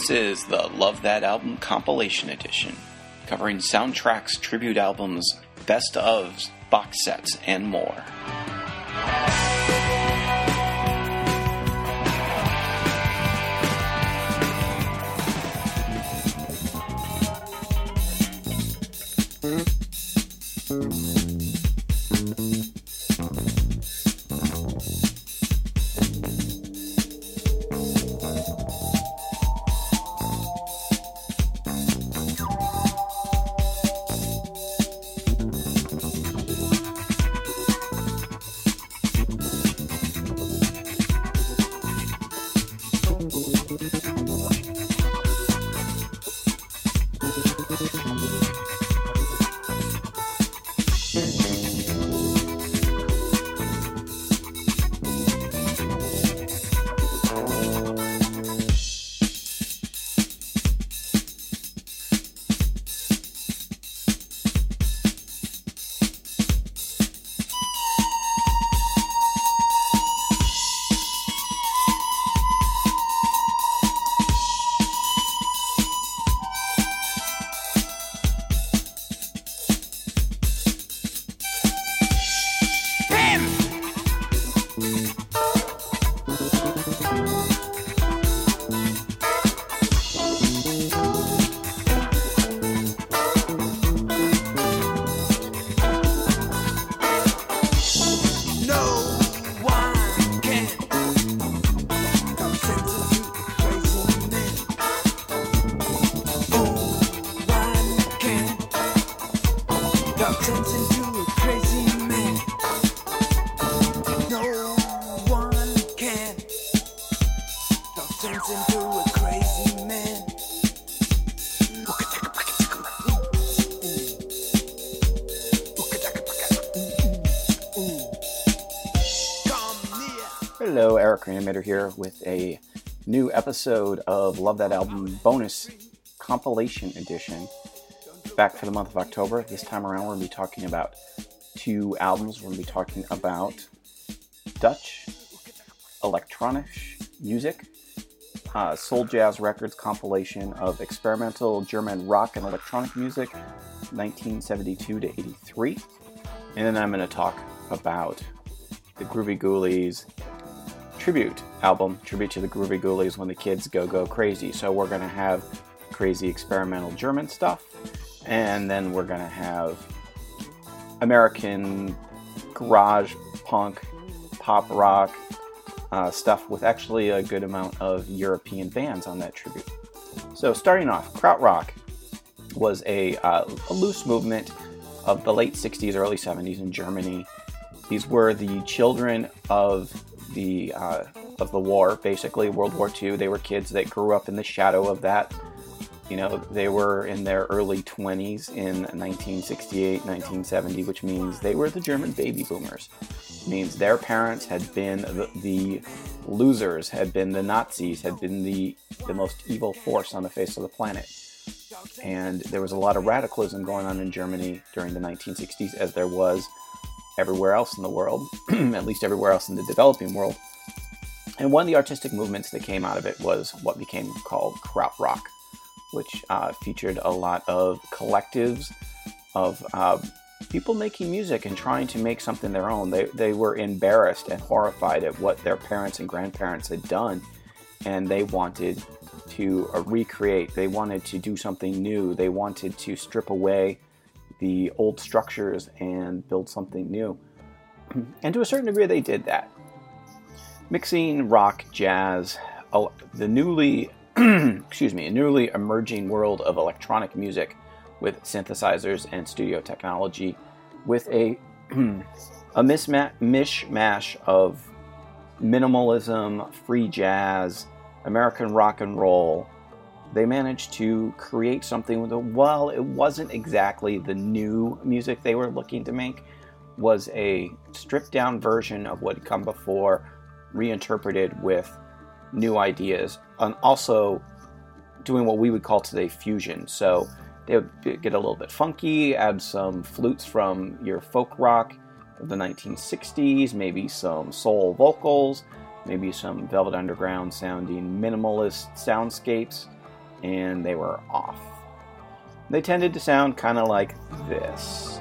This is the Love That Album Compilation Edition, covering soundtracks, tribute albums, best ofs, box sets, and more. Hello, Eric Cranemater here with a new episode of Love That Album Bonus Compilation Edition. Back for the month of October. This time around we're going to be talking about two albums. We're going to be talking about Dutch electronic music, Soul Jazz Records compilation of experimental German rock and electronic music, 1972 to 83. And then I'm going to talk about the Groovie Ghoulies tribute album, Tribute to the Groovie Ghoulies, When the Kids Go Crazy. So we're going to have crazy experimental German stuff, and then we're going to have American garage punk, pop rock stuff with actually a good amount of European bands on that tribute. So starting off, Krautrock was a loose movement of the late 60s, early 70s in Germany. These were the children of the war, basically World War II. They were kids that grew up in the shadow of that. You know, they were in their early 20s in 1968, 1970, which means they were the German baby boomers. It means their parents had been the losers, had been the Nazis, had been the most evil force on the face of the planet. And there was a lot of radicalism going on in Germany during the 1960s, as there was everywhere else in the world, at least everywhere else in the developing world. And one of the artistic movements that came out of it was what became called Krautrock, which featured a lot of collectives of people making music and trying to make something their own. They were embarrassed and horrified at what their parents and grandparents had done, and they wanted to recreate. They wanted to do something new. They wanted to strip away the old structures and build something new. And to a certain degree, they did that. Mixing rock, jazz, a newly emerging world of electronic music with synthesizers and studio technology, with a mishmash of minimalism, free jazz, American rock and roll. They managed to create something with it wasn't exactly the new music they were looking to make. Was a stripped-down version of what had come before, reinterpreted with new ideas, and also doing what we would call today fusion. So they would get a little bit funky, add some flutes from your folk rock of the 1960s, maybe some soul vocals, maybe some Velvet Underground sounding minimalist soundscapes, and they were off. They tended to sound kind of like this.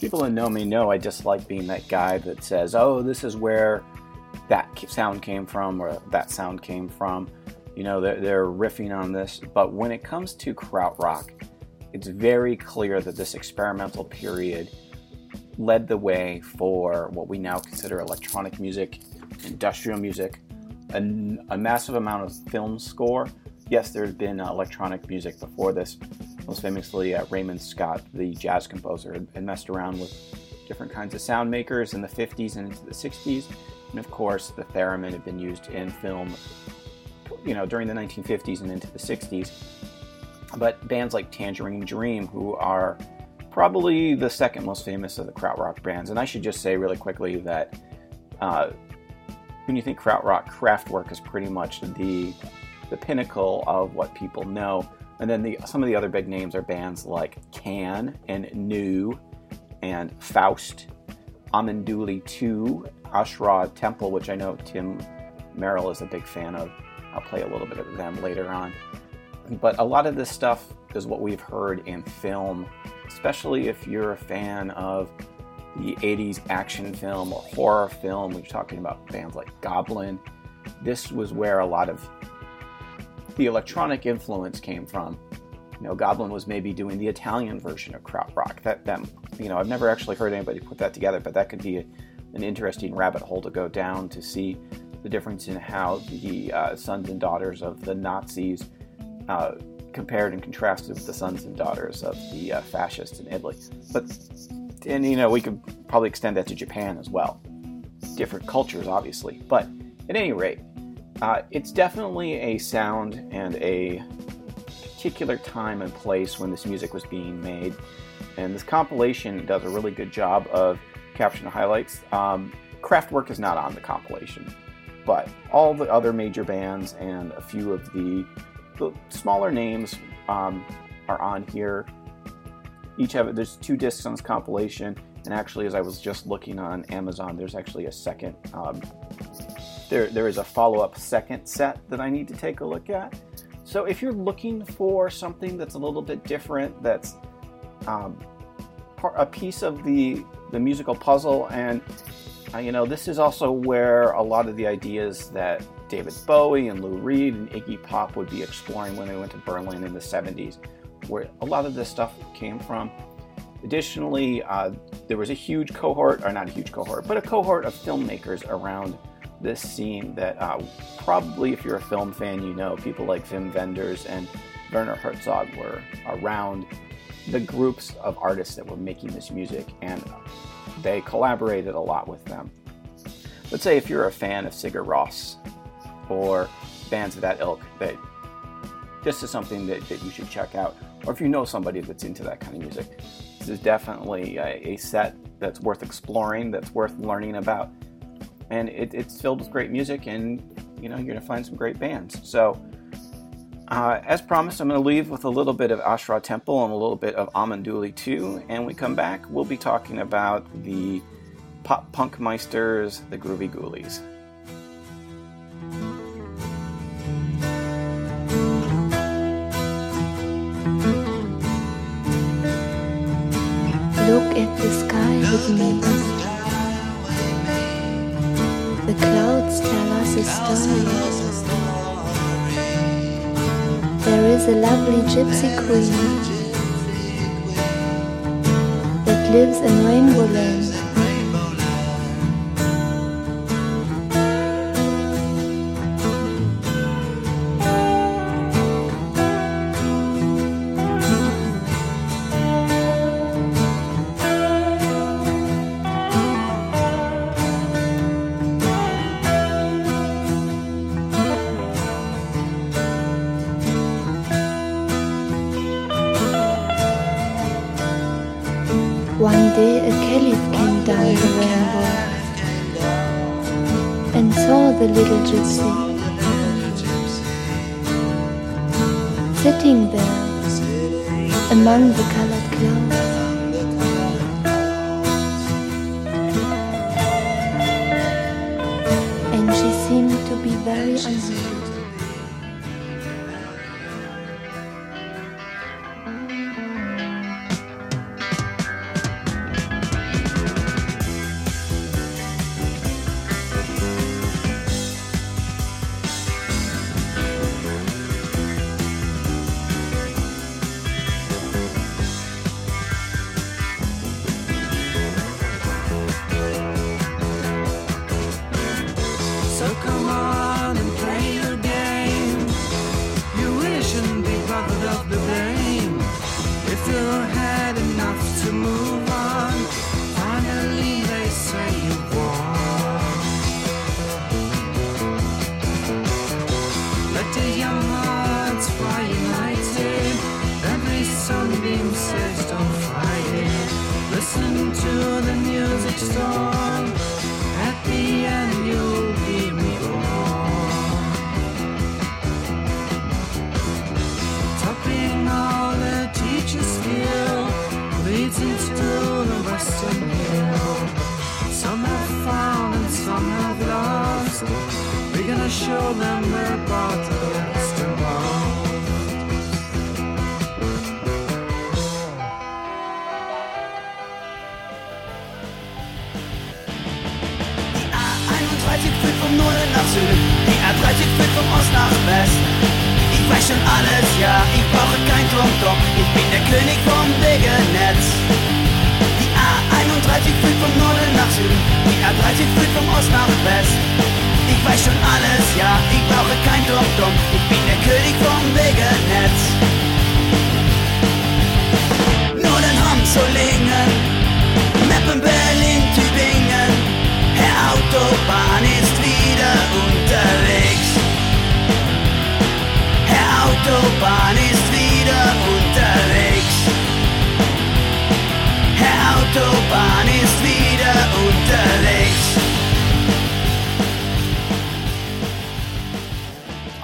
People that know me know I just like being that guy that says, oh, this is where that sound came from or that sound came from. You know, they're riffing on this. But when it comes to Krautrock, it's very clear that this experimental period led the way for what we now consider electronic music, industrial music, a massive amount of film score. Yes, there's been electronic music before this. Most famously, Raymond Scott, the jazz composer, had messed around with different kinds of sound makers in the 50s and into the 60s. And of course, the theremin had been used in film, you know, during the 1950s and into the 60s. But bands like Tangerine Dream, who are probably the second most famous of the Krautrock bands. And I should just say really quickly that when you think Krautrock, Kraftwerk is pretty much the pinnacle of what people know. And then some of the other big names are bands like Can and Neu and Faust, Amon Düül II, Ash Ra Tempel, which I know Tim Merrill is a big fan of. I'll play a little bit of them later on. But a lot of this stuff is what we've heard in film, especially if you're a fan of the 80s action film or horror film. We're talking about bands like Goblin. This was where a lot of the electronic influence came from. You know, Goblin was maybe doing the Italian version of Krautrock. That you know, I've never actually heard anybody put that together, but that could be an interesting rabbit hole to go down to see the difference in how the sons and daughters of the Nazis compared and contrasted with the sons and daughters of the fascists in Italy. And you know, we could probably extend that to Japan as well. Different cultures, obviously, but at any rate. It's definitely a sound and a particular time and place when this music was being made. And this compilation does a really good job of capturing the highlights. Kraftwerk is not on the compilation, but all the other major bands and a few of the smaller names are on here. each have, there's two discs on this compilation, and actually, as I was just looking on Amazon, there's actually a second, there is a follow-up second set that I need to take a look at. So if you're looking for something that's a little bit different, that's a piece of the musical puzzle, and you know, this is also where a lot of the ideas that David Bowie and Lou Reed and Iggy Pop would be exploring when they went to Berlin in the 70s, where a lot of this stuff came from. Additionally, there was a huge cohort, or not a huge cohort, but a cohort of filmmakers around this scene that probably, if you're a film fan, you know, people like Wim Wenders and Werner Herzog were around the groups of artists that were making this music, and they collaborated a lot with them. Let's say if you're a fan of Sigur Rós or bands of that ilk, that this is something that you should check out. Or if you know somebody that's into that kind of music, this is definitely a set that's worth exploring, that's worth learning about. And it's filled with great music, and you know, you're going to find some great bands. So, as promised, I'm going to leave with a little bit of Ash Ra Tempel and a little bit of Amon Düül II. And when we come back, we'll be talking about the Pop Punk Meisters, the Groovie Ghoulies. Look at the sky with me. The clouds tell us a story. There is a lovely gypsy queen that lives in Rainbow Land. Sitting there among the colored clouds. And she seemed to be very unhappy.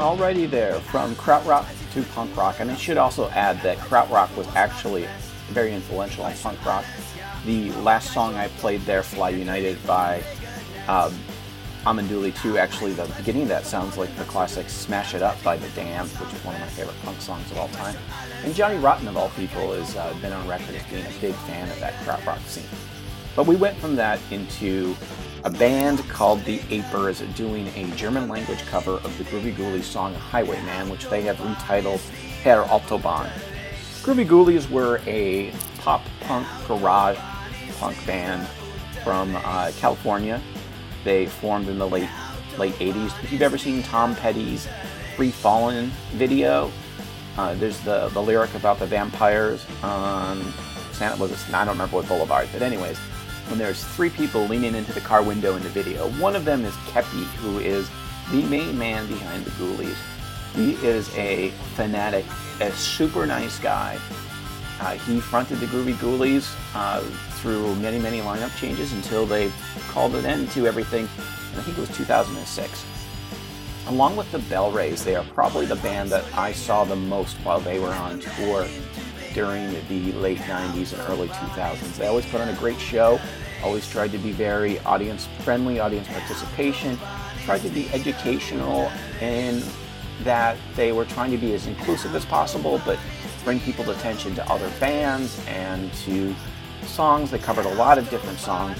Alrighty there, from Krautrock to punk rock, and I should also add that Krautrock was actually very influential on punk rock. The last song I played there, Fly United by Amon Düül II, actually the beginning of that sounds like the classic Smash It Up by The Damned, which is one of my favorite punk songs of all time. And Johnny Rotten, of all people, has been on record as being a big fan of that Krautrock scene. But we went from that into a band called The Apers doing a German language cover of the Groovie Ghoulies song Highwayman, which they have retitled Herr Autobahn. Groovie Ghoulies were a pop-punk, garage punk band from California. They formed in the late 80s. If you've ever seen Tom Petty's Free Fallin' video, there's the lyric about the vampires on Santa, I don't remember what boulevard, but anyways, when there's three people leaning into the car window in the video. One of them is Kepi, who is the main man behind the Ghoulies. He is a fanatic, a super nice guy. He fronted the Groovie Ghoulies through many, many lineup changes until they called an end to everything. And I think it was 2006. Along with the Bell Rays, they are probably the band that I saw the most while they were on tour during the late 90s and early 2000s. They always put on a great show, always tried to be very audience-friendly, audience participation, tried to be educational in that they were trying to be as inclusive as possible, but bring people's attention to other bands and to songs. They covered a lot of different songs,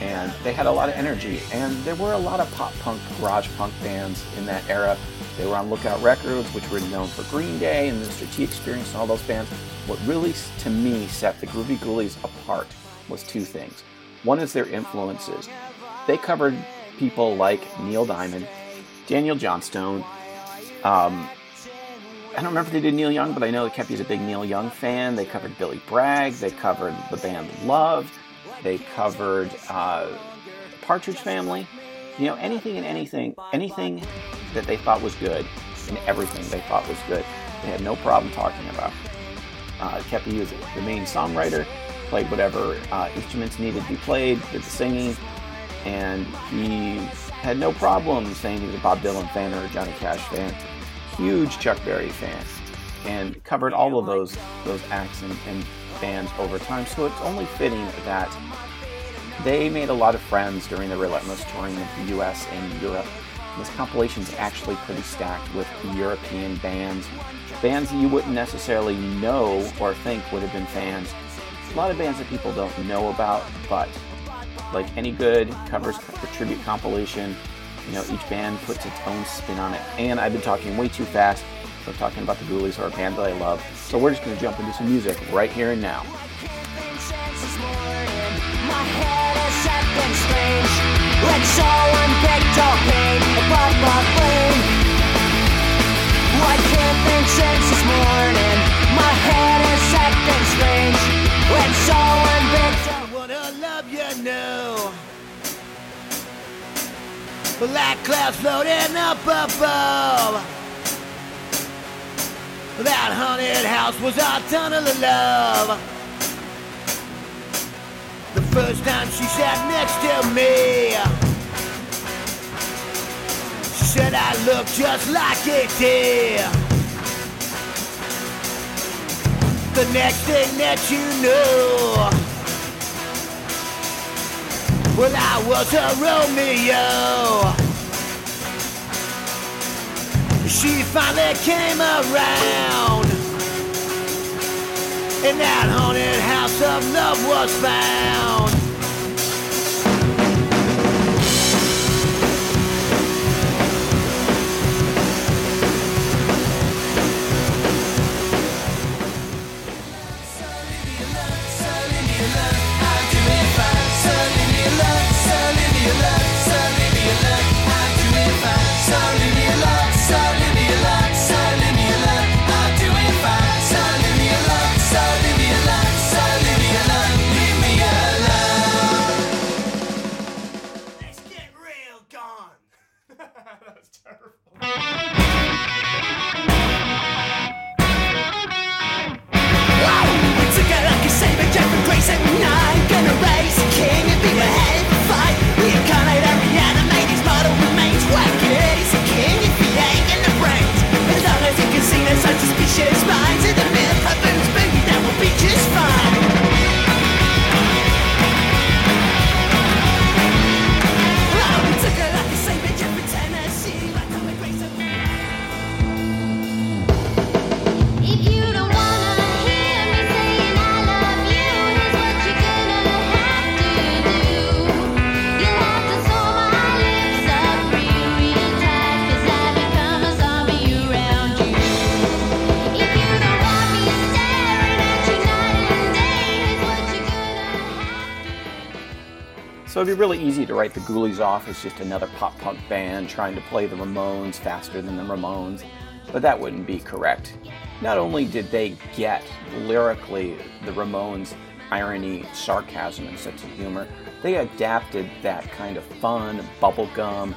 and they had a lot of energy, and there were a lot of pop-punk, garage-punk bands in that era. They were on Lookout Records, which were known for Green Day and Mr. T Experience and all those bands. What really, to me, set the Groovie Ghoulies apart was two things. One is their influences. They covered people like Neil Diamond, Daniel Johnstone, I don't remember if they did Neil Young, but I know that Kepi's a big Neil Young fan. They covered Billy Bragg. They covered the band Love. They covered Partridge Family. You know, anything and anything that they thought was good, and everything they thought was good, they had no problem talking about. Kepi was the main songwriter, played whatever instruments needed to be played, did the singing, and he had no problem saying he was a Bob Dylan fan or a Johnny Cash fan. Huge Chuck Berry fan, and covered all of those acts and bands over time. So it's only fitting that they made a lot of friends during the relentless touring of the U.S. and Europe. This compilation's actually pretty stacked with European bands, bands that you wouldn't necessarily know or think would have been fans. A lot of bands that people don't know about, but like any good covers or tribute compilation, you know, each band puts its own spin on it. And I've been talking way too fast. We're talking about the Ghoulies, or a band that I love. So we're just going to jump into some music right here and now. Black clouds floating up above. That haunted house was our tunnel of love. The first time she sat next to me, she said I look just like a deer. The next thing that you knew, well, I was a Romeo. She finally came around, and that haunted house of love was found. Leave me alone. So it'd be really easy to write the Ghoulies off as just another pop-punk band trying to play the Ramones faster than the Ramones, but that wouldn't be correct. Not only did they get, lyrically, the Ramones' irony, sarcasm, and sense of humor, they adapted that kind of fun, bubblegum,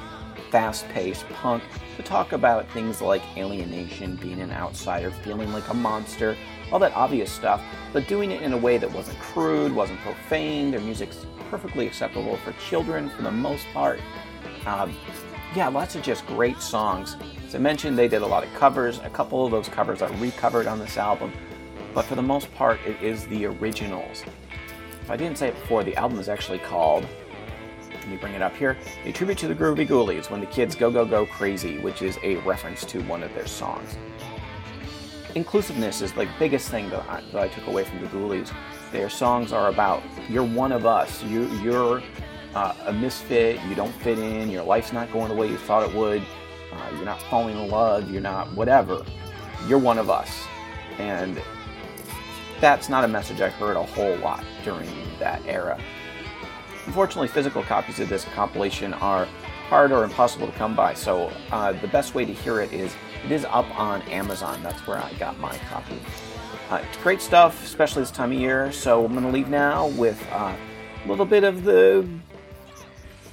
fast-paced punk to talk about things like alienation, being an outsider, feeling like a monster, all that obvious stuff, but doing it in a way that wasn't crude, wasn't profane. Their music's perfectly acceptable for children for the most part. Lots of just great songs. As I mentioned, they did a lot of covers. A couple of those covers are recovered on this album, but for the most part, it is the originals. If I didn't say it before, the album is actually called, let me bring it up here, A Tribute to the Groovie Ghoulies, When the Kids Go Go Go Crazy, which is a reference to one of their songs. Inclusiveness is the biggest thing that I took away from the Ghoulies. Their songs are about, you're one of us, you're a misfit, you don't fit in, your life's not going the way you thought it would, you're not falling in love, you're not whatever, you're one of us. And that's not a message I heard a whole lot during that era. Unfortunately, physical copies of this compilation are hard or impossible to come by, so the best way to hear it is up on Amazon. That's where I got my copy. It's great stuff, especially this time of year, so I'm going to leave now with a little bit of the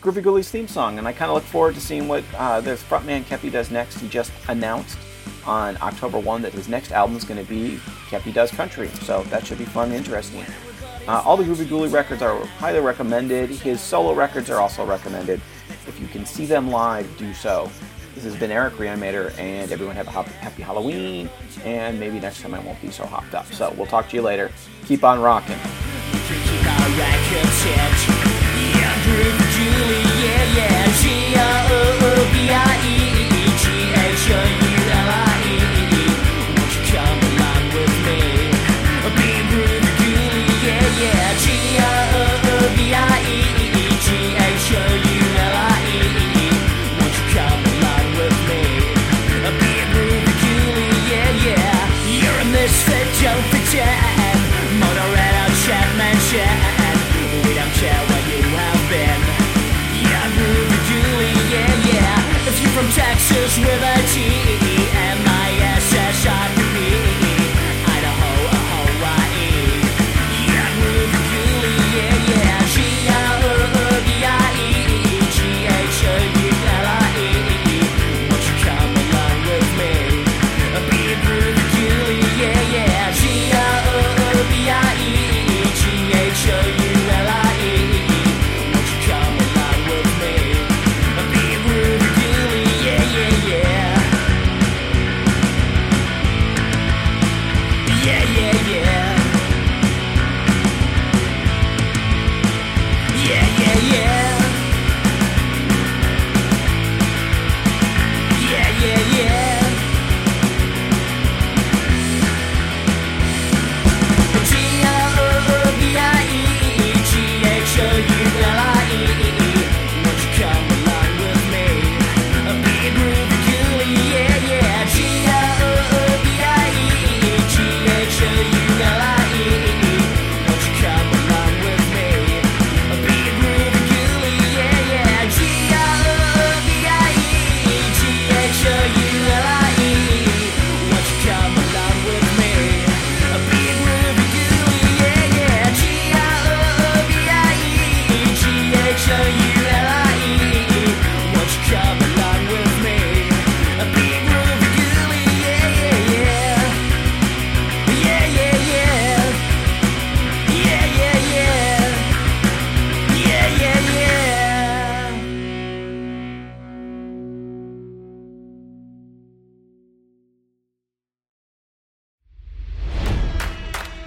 Groovie Ghoulies theme song, and I kind of look forward to seeing what their frontman Kepi does next. He just announced on October 1 that his next album is going to be Kepi Does Country, so that should be fun and interesting. All the Groovie Ghoulies records are highly recommended. His solo records are also recommended. If you can see them live, do so. This has been Eric Cranemater, and everyone have a happy Halloween, and maybe next time I won't be so hopped up. So we'll talk to you later. Keep on rocking. Texas with a T, M-I-S-S-I-P-E, Idaho, Hawaii. Yeah, Groovie Ghoulies, yeah, yeah. G-R-O-O-B-I-E, G-H-O-U-L-I-E. Won't you come along with me? Be a Groovie Ghoulies, yeah, yeah. G-R-O-O-B-I-E, G-H-O-U-L-I-E. Won't you come along with me? Be a Groovie Ghoulies.